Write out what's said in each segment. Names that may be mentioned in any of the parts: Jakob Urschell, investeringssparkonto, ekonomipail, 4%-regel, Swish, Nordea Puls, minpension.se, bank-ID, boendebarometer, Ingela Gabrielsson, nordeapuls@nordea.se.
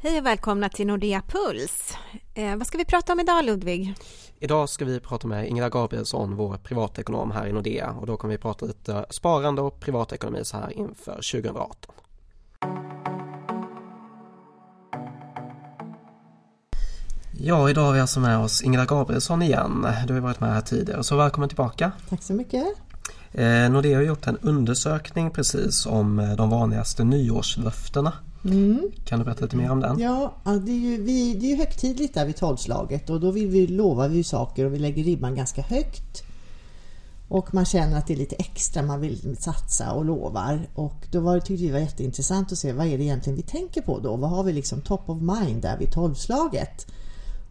Hej och välkomna till Nordea Puls. Vad ska vi prata om idag, Ludvig? Idag ska vi prata med Ingela Gabrielsson, vår privatekonom här i Nordea. Och då kommer vi prata lite sparande och privatekonomi så här inför 2018. Ja, idag har vi alltså med oss Ingela Gabrielsson igen. Du har varit med här tidigare, så välkommen tillbaka. Tack så mycket. Nordea har gjort en undersökning precis om de vanligaste nyårslöftena. Mm. Kan du berätta lite mer om den? Ja, det är ju högtidligt där vid tolvslaget, och då vill vi lova vi saker och vi lägger ribban ganska högt. Och man känner att det är lite extra man vill satsa och lovar. Och då tyckte vi var jätteintressant att se vad är det egentligen vi tänker på då? Vad har vi liksom top of mind där vid tolvslaget?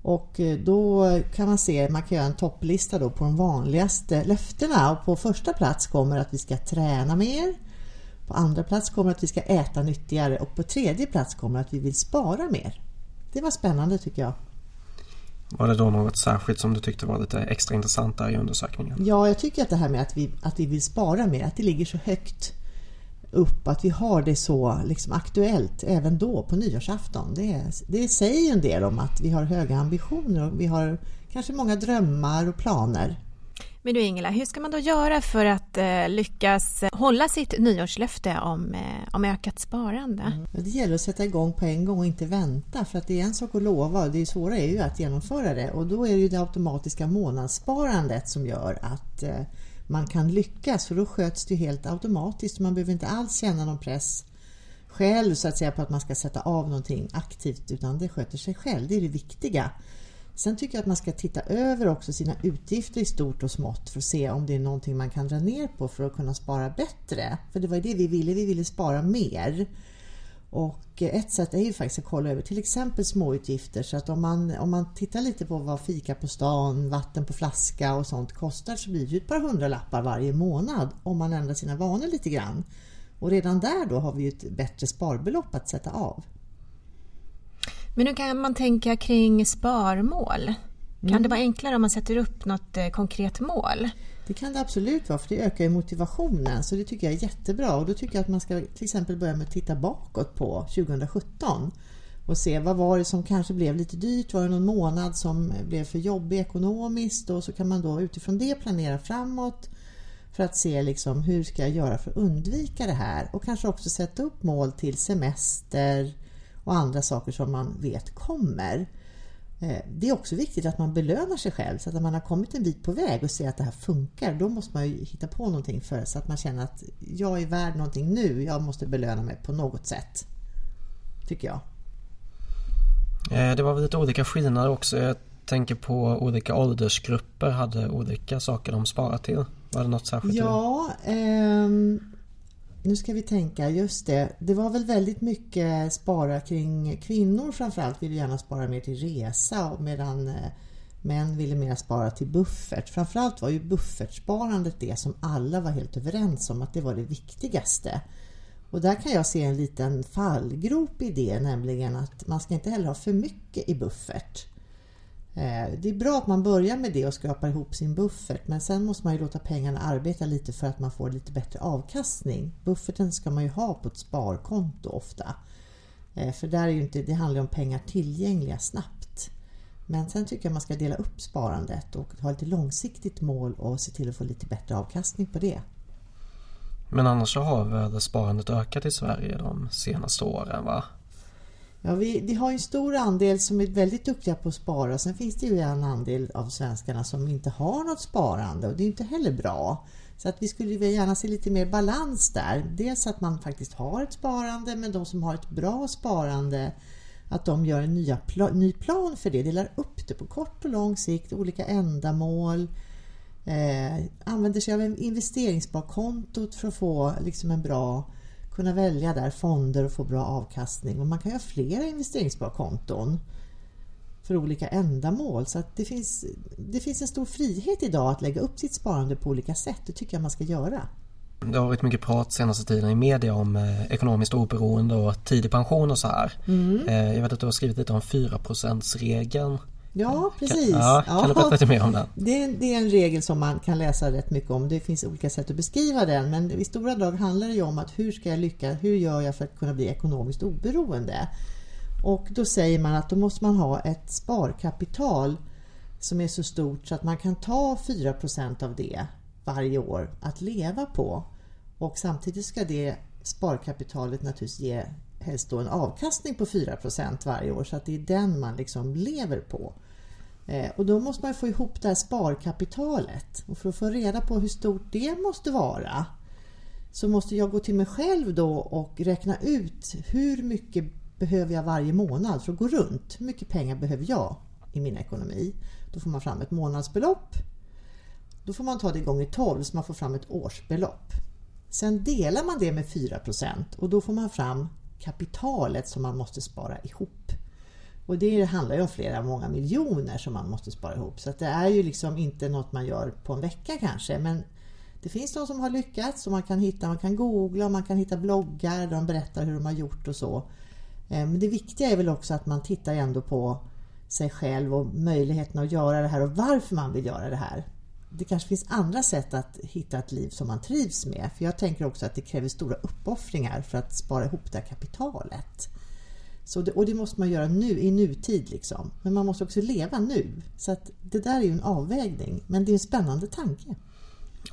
Och då kan man se, man kan göra en topplista då på de vanligaste löftena, och på första plats kommer att vi ska träna mer. På andra plats kommer att vi ska äta nyttigare, och på tredje plats kommer att vi vill spara mer. Det var spännande tycker jag. Var det då något särskilt som du tyckte var lite extra intressant där i undersökningen? Ja, jag tycker att det här med att vi vill spara mer, att det ligger så högt upp, att vi har det så liksom aktuellt även då på nyårsafton. Det säger en del om att vi har höga ambitioner och vi har kanske många drömmar och planer. Men du Ingela, hur ska man då göra för att lyckas hålla sitt nyårslöfte om ökat sparande? Mm. Det gäller att sätta igång på en gång och inte vänta, för att det är en sak att lova och det svåra är ju att genomföra det. Och då är det ju det automatiska månadssparandet som gör att man kan lyckas, för då sköts det helt automatiskt. Man behöver inte alls känna någon press själv så att säga på att man ska sätta av någonting aktivt, utan det sköter sig själv, det är det viktiga. Sen tycker jag att man ska titta över också sina utgifter i stort och smått för att se om det är någonting man kan dra ner på för att kunna spara bättre. För det var ju det vi ville spara mer. Och ett sätt är ju faktiskt att kolla över till exempel småutgifter, så att om man tittar lite på vad fika på stan, vatten på flaska och sånt kostar, så blir det ju ett par hundralappar varje månad om man ändrar sina vanor lite grann. Och redan där då har vi ju ett bättre sparbelopp att sätta av. Men hur kan man tänka kring sparmål? Kan det vara enklare om man sätter upp något konkret mål? Det kan det absolut vara, för det ökar ju motivationen, så det tycker jag är jättebra. Och då tycker jag att man ska till exempel börja med att titta bakåt på 2017 och se vad var det som kanske blev lite dyrt, var det någon månad som blev för jobbig ekonomiskt, och så kan man då utifrån det planera framåt för att se liksom hur ska jag göra för att undvika det här, och kanske också sätta upp mål till semester och andra saker som man vet kommer. Det är också viktigt att man belönar sig själv, så att när man har kommit en bit på väg och ser att det här funkar, då måste man ju hitta på någonting för, så att man känner att jag är värd någonting nu, jag måste belöna mig på något sätt, tycker jag. Det var väl lite olika skillnader också. Jag tänker på olika åldersgrupper hade olika saker de sparar till. Var det något särskilt? Ja, nu ska vi tänka, just det. Det var väl väldigt mycket spara kring kvinnor, framförallt ville gärna spara mer till resa, och medan män ville mer spara till buffert. Framförallt var ju buffertsparandet det som alla var helt överens om att det var det viktigaste. Och där kan jag se en liten fallgrop i det, nämligen att man ska inte heller ha för mycket i buffert. Det är bra att man börjar med det och skapar ihop sin buffert, men sen måste man ju låta pengarna arbeta lite för att man får lite bättre avkastning. Bufferten ska man ju ha på ett sparkonto ofta, för där är ju inte, det handlar om pengar tillgängliga snabbt. Men sen tycker jag man ska dela upp sparandet och ha lite långsiktigt mål och se till att få lite bättre avkastning på det. Men annars så har väl sparandet ökat i Sverige de senaste åren, va? Ja, vi har en stor andel som är väldigt duktiga på att spara. Sen finns det ju en andel av svenskarna som inte har något sparande, och det är inte heller bra. Så att vi skulle gärna se lite mer balans där. Dels att man faktiskt har ett sparande, men de som har ett bra sparande, att de gör en ny plan för det. Delar upp det på kort och lång sikt, olika ändamål. Använder sig av investeringssparkontot för att få liksom en bra, kunna välja där fonder och få bra avkastning. Och man kan ha flera investeringssparkonton för olika ändamål. Så att det finns en stor frihet idag att lägga upp sitt sparande på olika sätt. Det tycker jag man ska göra. Det har varit mycket prat senaste tiden i media om ekonomiskt oberoende och tidig pension och så här. Mm. Jag vet att du har skrivit lite om 4%-regeln. Ja, precis. Kan du berätta lite mer om den? Det är en regel som man kan läsa rätt mycket om. Det finns olika sätt att beskriva den, men i stora drag handlar det ju om att hur gör jag för att kunna bli ekonomiskt oberoende? Och då säger man att då måste man ha ett sparkapital som är så stort så att man kan ta 4% av det varje år att leva på. Och samtidigt ska det sparkapitalet naturligtvis ge helst då en avkastning på 4% varje år, så att det är den man liksom lever på. Och då måste man få ihop det här sparkapitalet. Och för att få reda på hur stort det måste vara så måste jag gå till mig själv då och räkna ut hur mycket behöver jag varje månad för att gå runt. Hur mycket pengar behöver jag i min ekonomi? Då får man fram ett månadsbelopp. Då får man ta det gånger 12 så man får fram ett årsbelopp. Sen delar man det med 4% och då får man fram kapitalet som man måste spara ihop. Och det handlar ju om många miljoner som man måste spara ihop. Så att det är ju liksom inte något man gör på en vecka kanske. Men det finns de som har lyckats och man kan googla och man kan hitta bloggar där de berättar hur de har gjort och så. Men det viktiga är väl också att man tittar ändå på sig själv och möjligheten att göra det här och varför man vill göra det här. Det kanske finns andra sätt att hitta ett liv som man trivs med. För jag tänker också att det kräver stora uppoffringar för att spara ihop det här kapitalet. Så det måste man göra nu i nutid liksom. Men man måste också leva nu. Så att det där är ju en avvägning. Men det är en spännande tanke.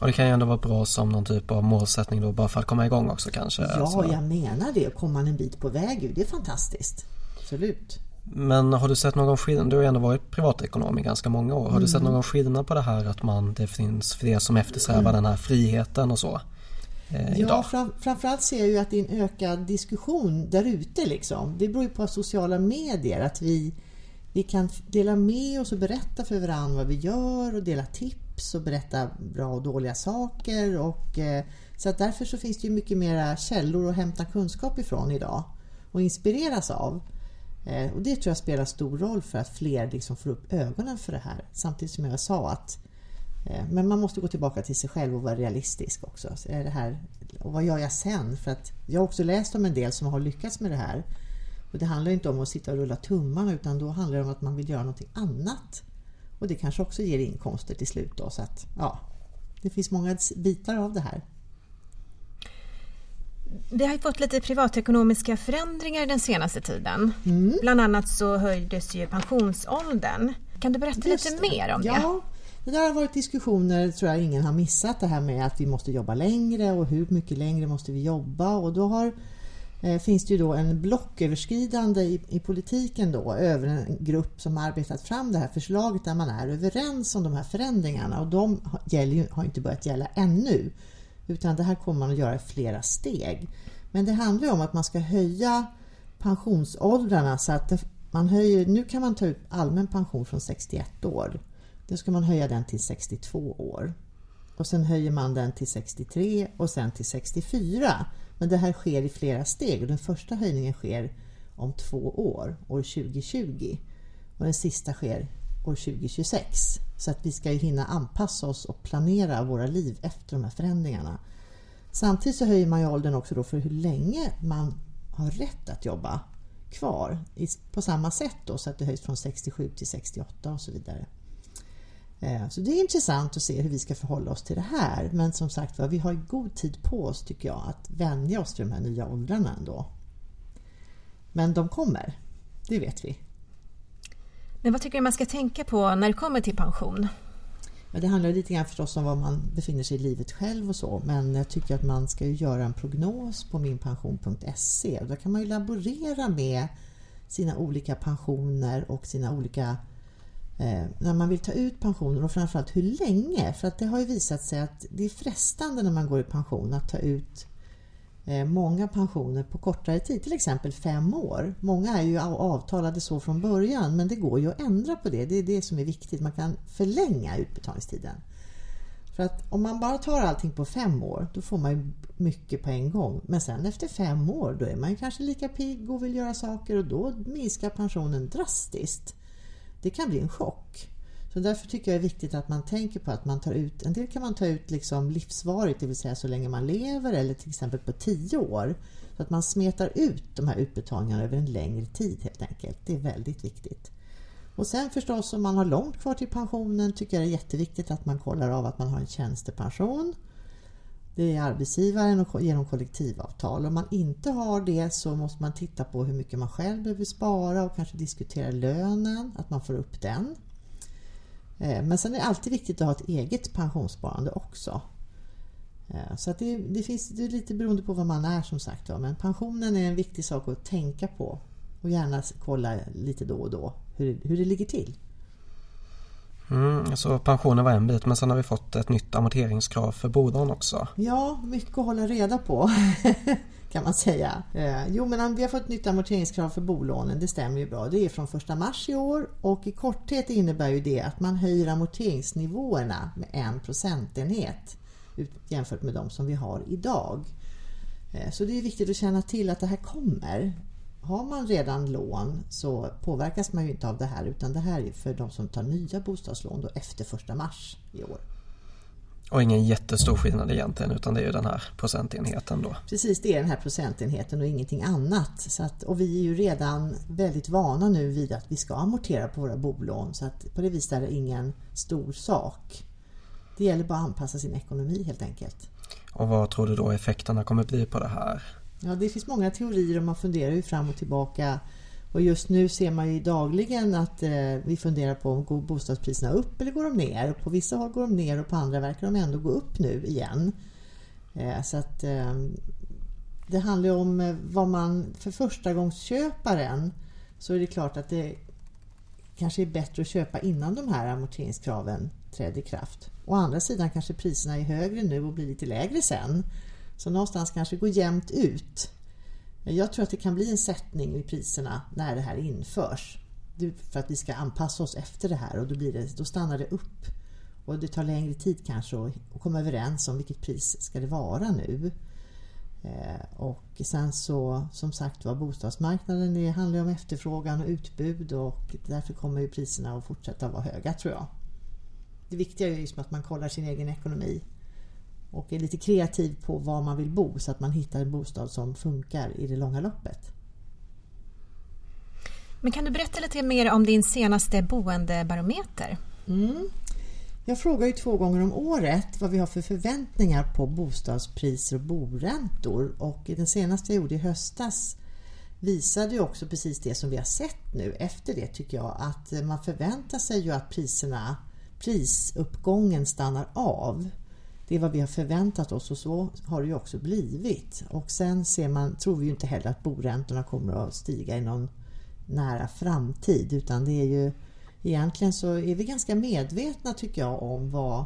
Och det kan ju ändå vara bra som någon typ av målsättning då, bara för att komma igång också kanske. Ja, jag menar det. Och kommer man en bit på väg, det är fantastiskt. Absolut. Men har du sett någon skillnad? Du har ju ändå varit privatekonom i ganska många år. Har du sett någon skillnad på det här att det finns fler som eftersträvar den här friheten och så? Ja, framförallt ser jag ju att det är en ökad diskussion där ute liksom. Det beror ju på sociala medier, att vi kan dela med oss och berätta för varandra vad vi gör och dela tips och berätta bra och dåliga saker. Och, så att därför så finns det ju mycket mera källor att hämta kunskap ifrån idag och inspireras av. Och det tror jag spelar stor roll för att fler liksom får upp ögonen för det här. Samtidigt som jag sa att men man måste gå tillbaka till sig själv och vara realistisk också. Så är det här, och vad gör jag sen? För att jag har också läst om en del som har lyckats med det här. Och det handlar inte om att sitta och rulla tummarna, utan då handlar det om att man vill göra någonting annat. Och det kanske också ger inkomster till slut då. Så att, ja, det finns många bitar av det här. Vi har ju fått lite privatekonomiska förändringar den senaste tiden. Mm. Bland annat så höjdes ju pensionsåldern. Kan du berätta lite mer om det? Ja, det där har varit diskussioner, tror jag ingen har missat, det här med att vi måste jobba längre och hur mycket längre måste vi jobba. Och då finns det ju då en blocköverskridande i politiken då, över en grupp som har arbetat fram det här förslaget där man är överens om de här förändringarna. Och de har inte börjat gälla ännu. Utan det här kommer man att göra i flera steg. Men det handlar ju om att man ska höja pensionsåldrarna så att man höjer. Nu kan man ta ut allmän pension från 61 år. Då ska man höja den till 62 år. Och sen höjer man den till 63 och sen till 64. Men det här sker i flera steg. Och den första höjningen sker om 2 år, år 2020. Och den sista sker år 2026. Så att vi ska ju hinna anpassa oss och planera våra liv efter de här förändringarna. Samtidigt så höjer man ju åldern också då för hur länge man har rätt att jobba kvar. På samma sätt då, så att det höjs från 67 till 68 och så vidare. Så det är intressant att se hur vi ska förhålla oss till det här. Men som sagt, vi har god tid på oss tycker jag att vänja oss till de här nya åldrarna ändå. Men de kommer, det vet vi. Men vad tycker du man ska tänka på när det kommer till pension? Ja, det handlar lite grann förstås om var man befinner sig i livet själv och så. Men jag tycker att man ska ju göra en prognos på minpension.se. Där kan man ju laborera med sina olika pensioner och sina olika när man vill ta ut pensioner och framförallt hur länge. För att det har ju visat sig att det är frestande när man går i pension att ta ut många pensioner på kortare tid, till exempel 5 år. Många är ju avtalade så från början, men det går ju att ändra på det. Det är det som är viktigt. Man kan förlänga utbetalningstiden. För att om man bara tar allting på 5 år, då får man ju mycket på en gång. Men sen efter 5 år, då är man kanske lika pigg och vill göra saker och då minskar pensionen drastiskt. Det kan bli en chock. Så därför tycker jag det är viktigt att man tänker på att man tar ut, en del kan man ta ut liksom livsvarigt, det vill säga så länge man lever, eller till exempel på 10 år. Så att man smetar ut de här utbetalningarna över en längre tid helt enkelt. Det är väldigt viktigt. Och sen förstås om man har långt kvar till pensionen tycker jag det är jätteviktigt att man kollar av att man har en tjänstepension. Det är arbetsgivaren och genom kollektivavtal. Om man inte har det så måste man titta på hur mycket man själv behöver spara och kanske diskutera lönen, att man får upp den. Men sen är det alltid viktigt att ha ett eget pensionssparande också. Så att det är lite beroende på vad man är som sagt. Men pensionen är en viktig sak att tänka på och gärna kolla lite då och då hur det ligger till. Så pensionen var en bit, men sen har vi fått ett nytt amorteringskrav för bolån också. Ja, mycket att hålla reda på kan man säga. Jo, men vi har fått ett nytt amorteringskrav för bolånen, det stämmer ju bra. Det är från 1 mars i år och i korthet innebär ju det att man höjer amorteringsnivåerna med 1 procentenhet jämfört med de som vi har idag. Så det är viktigt att känna till att det här kommer. Har man redan lån så påverkas man ju inte av det här, utan det här är för de som tar nya bostadslån då efter 1 mars i år. Och ingen jättestor skillnad egentligen, utan det är ju den här procentenheten då. Precis, det är den här procentenheten och ingenting annat. Så att, och vi är ju redan väldigt vana nu vid att vi ska amortera på våra bolån, så att på det viset är det ingen stor sak. Det gäller bara att anpassa sin ekonomi helt enkelt. Och vad tror du då effekterna kommer bli på det här? Ja, det finns många teorier och man funderar ju fram och tillbaka. Och just nu ser man ju dagligen att vi funderar på om går bostadspriserna upp eller går de ner. På vissa håll går de ner och på andra verkar de ändå gå upp nu igen. Så att det handlar ju om vad man för förstagångsköparen, så är det klart att det kanske är bättre att köpa innan de här amorteringskraven träder i kraft. Å andra sidan kanske priserna är högre nu och blir lite lägre sen. Så någonstans kanske går jämnt ut. Jag tror att det kan bli en sättning i priserna när det här införs. För att vi ska anpassa oss efter det här och då stannar det upp. Och det tar längre tid kanske att komma överens om vilket pris ska det vara nu. Och sen så, som sagt, vad bostadsmarknaden är, handlar om efterfrågan och utbud. Och därför kommer ju priserna att fortsätta vara höga, tror jag. Det viktiga är ju att man kollar sin egen ekonomi. Och är lite kreativ på var man vill bo så att man hittar en bostad som funkar i det långa loppet. Men kan du berätta lite mer om din senaste boendebarometer? Jag frågar ju 2 gånger om året vad vi har för förväntningar på bostadspriser och boräntor. Och den senaste jag gjorde i höstas visade ju också precis det som vi har sett nu. Efter det tycker jag att man förväntar sig ju att prisuppgången stannar av. Det är vad vi har förväntat oss och så har det ju också blivit. Och sen tror vi ju inte heller att boräntorna kommer att stiga i någon nära framtid, utan det är ju egentligen så är vi ganska medvetna tycker jag om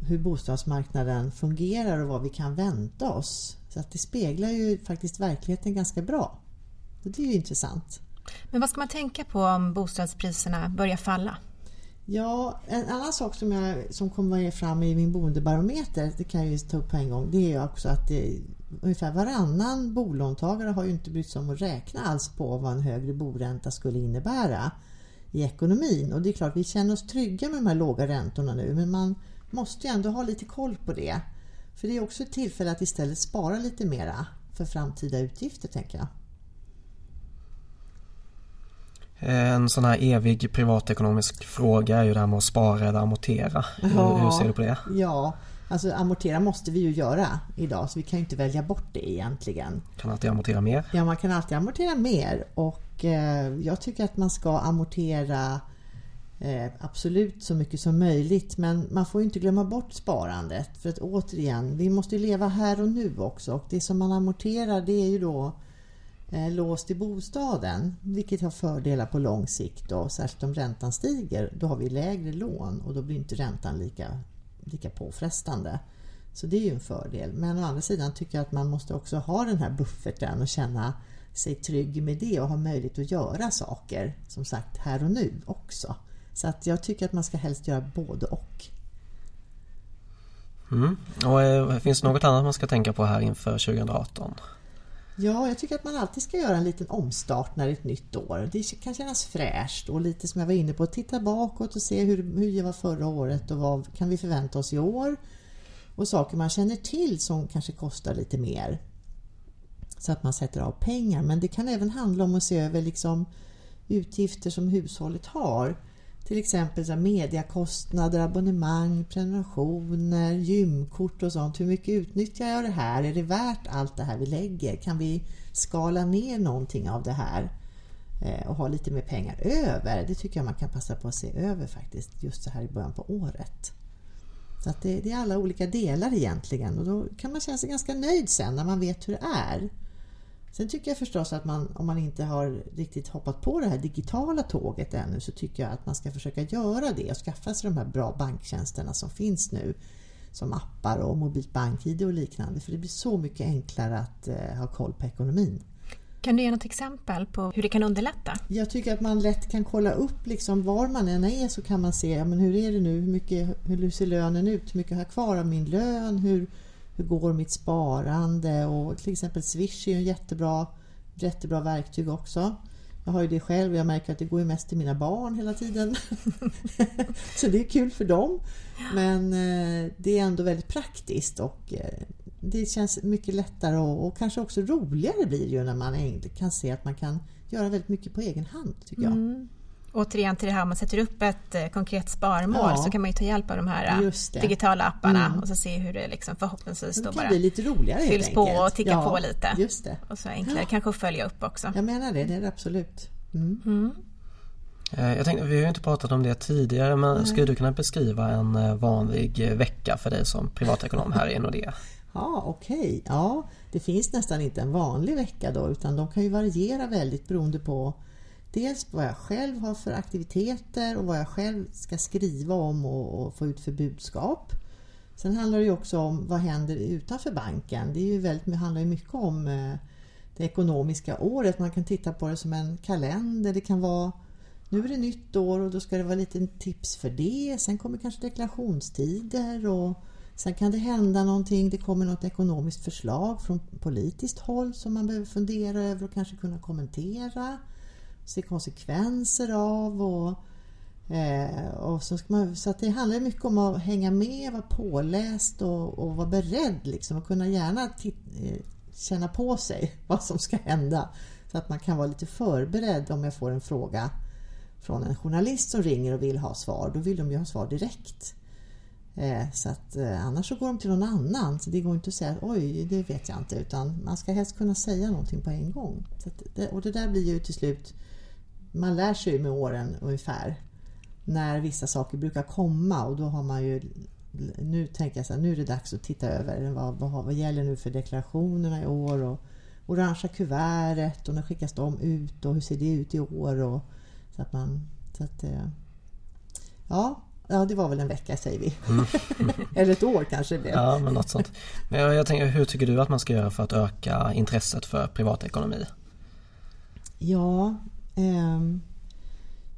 hur bostadsmarknaden fungerar och vad vi kan vänta oss. Så att det speglar ju faktiskt verkligheten ganska bra. Och det är ju intressant. Men vad ska man tänka på om bostadspriserna börjar falla? Ja, en annan sak som kommer fram i min boendebarometer, det kan jag ju ta upp på en gång, det är ju också att ungefär varannan bolåntagare har ju inte brytt sig om att räkna alls på vad en högre boränta skulle innebära i ekonomin. Och det är klart, vi känner oss trygga med de här låga räntorna nu, men man måste ju ändå ha lite koll på det. För det är också ett tillfälle att istället spara lite mera för framtida utgifter, tänker jag. En sån här evig privatekonomisk fråga är ju det här med att spara eller amortera. Hur ser du på det? Ja, alltså amortera måste vi ju göra idag, så vi kan ju inte välja bort det egentligen. Kan alltid amortera mer? Ja, man kan alltid amortera mer och jag tycker att man ska amortera absolut så mycket som möjligt, men man får ju inte glömma bort sparandet. För att återigen, vi måste ju leva här och nu också, och det som man amorterar det är ju då låst i bostaden, vilket har fördelar på lång sikt då, särskilt om räntan stiger, då har vi lägre lån och då blir inte räntan lika påfrestande, så det är ju en fördel. Men å andra sidan tycker jag att man måste också ha den här bufferten och känna sig trygg med det och ha möjlighet att göra saker, som sagt, här och nu också. Så att jag tycker att man ska helst göra både och. Och finns det något annat man ska tänka på här inför 2018? Ja, jag tycker att man alltid ska göra en liten omstart när det är ett nytt år. Det kan kännas fräscht och lite som jag var inne på, titta bakåt och se hur det var förra året och vad kan vi förvänta oss i år. Och saker man känner till som kanske kostar lite mer, så att man sätter av pengar. Men det kan även handla om att se över liksom utgifter som hushållet har. Till exempel så här mediakostnader, abonnemang, prenumerationer, gymkort och sånt. Hur mycket utnyttjar jag det här? Är det värt allt det här vi lägger? Kan vi skala ner någonting av det här och ha lite mer pengar över? Det tycker jag man kan passa på att se över faktiskt just så här i början på året. Så att det är alla olika delar egentligen och då kan man känna sig ganska nöjd sen när man vet hur det är. Sen tycker jag förstås att man, om man inte har riktigt hoppat på det här digitala tåget ännu, så tycker jag att man ska försöka göra det och skaffa sig de här bra banktjänsterna som finns nu. Som appar och mobilt bank-ID och liknande, för det blir så mycket enklare att ha koll på ekonomin. Kan du ge något exempel på hur det kan underlätta? Jag tycker att man lätt kan kolla upp liksom var man än är, så kan man se ja, men hur är det nu, hur ser lönen ut, hur mycket har jag kvar av min lön, hur går mitt sparande, och till exempel Swish är ju en jättebra verktyg också. Jag har ju det själv och jag märker att det går ju mest till mina barn hela tiden. Så det är kul för dem. Men det är ändå väldigt praktiskt och det känns mycket lättare och kanske också roligare blir det ju när man kan se att man kan göra väldigt mycket på egen hand tycker jag. Mm. Återigen till det här, om man sätter upp ett konkret sparmål så kan man ju ta hjälp av de här digitala apparna och så se hur det liksom förhoppningsvis då bara bli lite roligare, fylls på och tickar på lite. Just det. Och så enklare kanske följa upp också. Jag menar det är det absolut. Mm. Mm. Jag tänkte, vi har ju inte pratat om det tidigare, men skulle du kunna beskriva en vanlig vecka för dig som privatekonom här i Nordea? Ja, okej. Ja, det finns nästan inte en vanlig vecka då, utan de kan ju variera väldigt beroende på dels vad jag själv har för aktiviteter och vad jag själv ska skriva om och få ut för budskap. Sen handlar det ju också om vad händer utanför banken. Det är ju handlar ju mycket om det ekonomiska året. Man kan titta på det som en kalender. Det kan vara, nu är det nytt år och då ska det vara lite tips för det. Sen kommer kanske deklarationstider och sen kan det hända någonting. Det kommer något ekonomiskt förslag från politiskt håll som man behöver fundera över och kanske kunna kommentera. Se konsekvenser av och så, ska man, så att det handlar mycket om att hänga med, vara påläst och vara beredd liksom, och kunna gärna känna på sig vad som ska hända så att man kan vara lite förberedd. Om jag får en fråga från en journalist som ringer och vill ha svar, då vill de ju ha svar direkt, så att annars så går de till någon annan, så det går inte att säga oj det vet jag inte, utan man ska helst kunna säga någonting på en gång, så att det där blir ju till slut. Man lär sig med åren ungefär när vissa saker brukar komma, och då har man ju, nu tänker jag så här, nu är det dags att titta över vad gäller nu för deklarationerna i år, och orangea kuvertet och när skickas de ut och hur ser det ut i år, och så att ja, det var väl en vecka säger vi. Eller ett år kanske det. Ja, men något sånt. Men jag tänker, hur tycker du att man ska göra för att öka intresset för privatekonomi? Ja,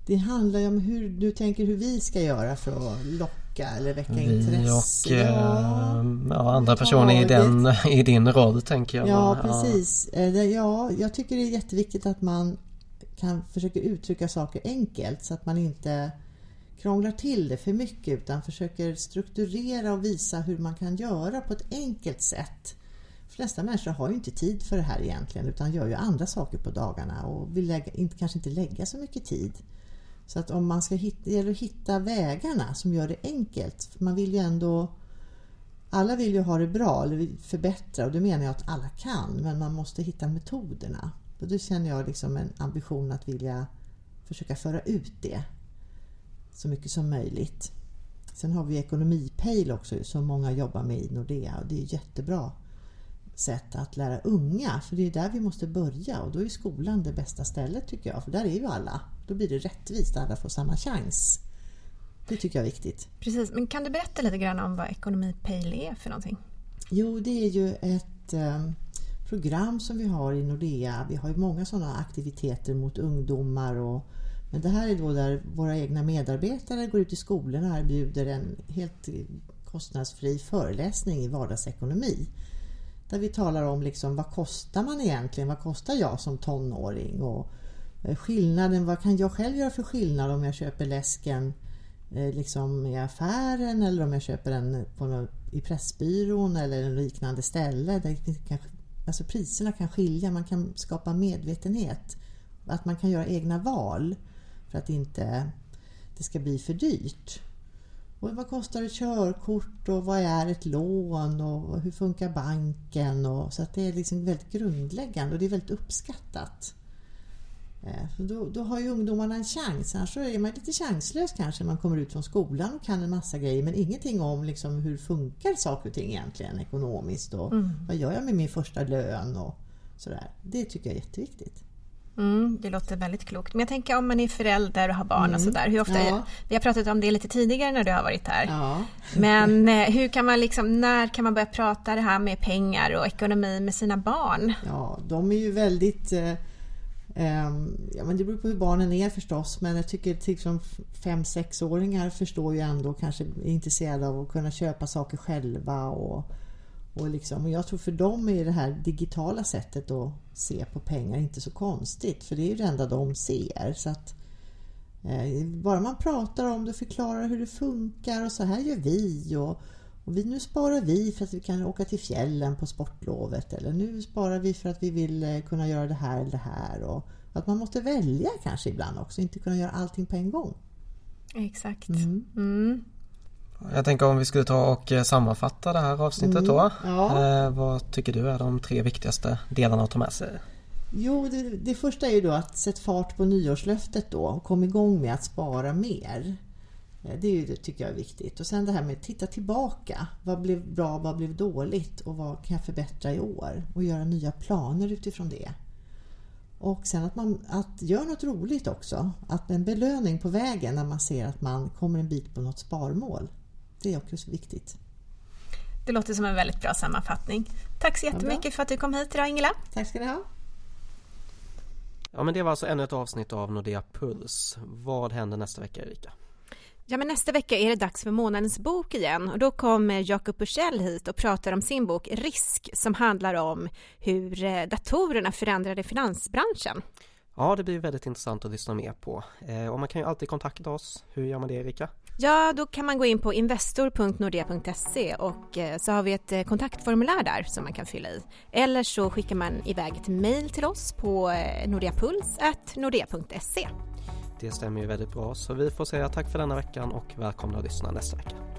det handlar ju om hur du tänker, hur vi ska göra för att locka eller väcka intresse. Och andra personer i din roll tänker jag. Ja, precis. Ja, jag tycker det är jätteviktigt att man kan försöka uttrycka saker enkelt så att man inte krånglar till det för mycket, utan försöker strukturera och visa hur man kan göra på ett enkelt sätt. De flesta människor har ju inte tid för det här egentligen, utan gör ju andra saker på dagarna och vill kanske inte lägga så mycket tid. Så att om man ska hitta vägarna som gör det enkelt, för man vill ju ändå, alla vill ju ha det bra eller förbättra, och det menar jag att alla kan, men man måste hitta metoderna. Och då känner jag liksom en ambition att vilja försöka föra ut det så mycket som möjligt. Sen har vi ekonomipail också som många jobbar med i Nordea, och det är ett jättebra sätt att lära unga, för det är där vi måste börja, och då är skolan det bästa stället tycker jag, för där är ju alla. Då blir det rättvist, alla får samma chans. Det tycker jag är viktigt. Precis, men kan du berätta lite grann om vad ekonomipail är för någonting? Jo, det är ju ett program som vi har i Nordea. Vi har ju många sådana aktiviteter mot ungdomar men det här är då där våra egna medarbetare går ut i skolorna och erbjuder en helt kostnadsfri föreläsning i vardagsekonomi. Där vi talar om liksom, vad kostar man egentligen? Vad kostar jag som tonåring? Och skillnaden, vad kan jag själv göra för skillnad om jag köper läsken liksom i affären, eller om jag köper den i Pressbyrån eller en liknande ställe? Där alltså priserna kan skilja, man kan skapa medvetenhet. Att man kan göra egna val för att inte det ska bli för dyrt. Och vad kostar ett körkort och vad är ett lån och hur funkar banken? Och, så att det är liksom väldigt grundläggande och det är väldigt uppskattat. Så då har ju ungdomarna en chans, annars är man lite chanslös kanske när man kommer ut från skolan och kan en massa grejer men ingenting om liksom hur funkar saker och ting egentligen ekonomiskt och vad gör jag med min första lön och sådär. Det tycker jag är jätteviktigt. Det låter väldigt klokt. Men jag tänker om man är förälder och har barn och sådär. Hur ofta vi har pratat om det lite tidigare när du har varit här. Ja. Men hur kan man liksom, när kan man börja prata det här med pengar och ekonomi med sina barn? Ja, de är ju väldigt... ja, men det beror på hur barnen är förstås, men jag tycker liksom 5-6-åringar förstår ju ändå kanske är intresserade av att kunna köpa saker själva och liksom, och jag tror för dem är det här digitala sättet att se på pengar inte så konstigt, för det är ju det enda de ser, så att bara man pratar om det, förklarar hur det funkar och så här gör vi och vi, nu sparar vi för att vi kan åka till fjällen på sportlovet, eller nu sparar vi för att vi vill kunna göra det här eller det här, och att man måste välja kanske ibland också, inte kunna göra allting på en gång. Exakt. Jag tänker om vi skulle ta och sammanfatta det här avsnittet då. Ja. Vad tycker du är de 3 viktigaste delarna att ta med sig? Jo, det första är ju då att sätta fart på nyårslöftet då och kom igång med att spara mer. Det är ju, tycker jag är viktigt. Och sen det här med att titta tillbaka. Vad blev bra, vad blev dåligt och vad kan jag förbättra i år? Och göra nya planer utifrån det. Och sen att göra något roligt också. Att en belöning på vägen när man ser att man kommer en bit på något sparmål. Det är också viktigt. Det låter som en väldigt bra sammanfattning. Tack så jättemycket för att du kom hit idag, Ingela. Tack ska ni ha. Ja, men det var alltså ännu ett avsnitt av Nordea Puls. Vad händer nästa vecka, Erika? Ja, men nästa vecka är det dags för månadens bok igen, och då kommer Jakob Urschell hit och pratar om sin bok Risk, som handlar om hur datorerna förändrade finansbranschen. Ja, det blir väldigt intressant att lyssna mer på. Och man kan ju alltid kontakta oss. Hur gör man det, Erika? Ja, då kan man gå in på investor.nordeapuls@nordea.se och så har vi ett kontaktformulär där som man kan fylla i. Eller så skickar man iväg ett mejl till oss på nordeapuls@nordea.se. Det stämmer ju väldigt bra, så vi får säga tack för denna veckan och välkomna att lyssna nästa vecka.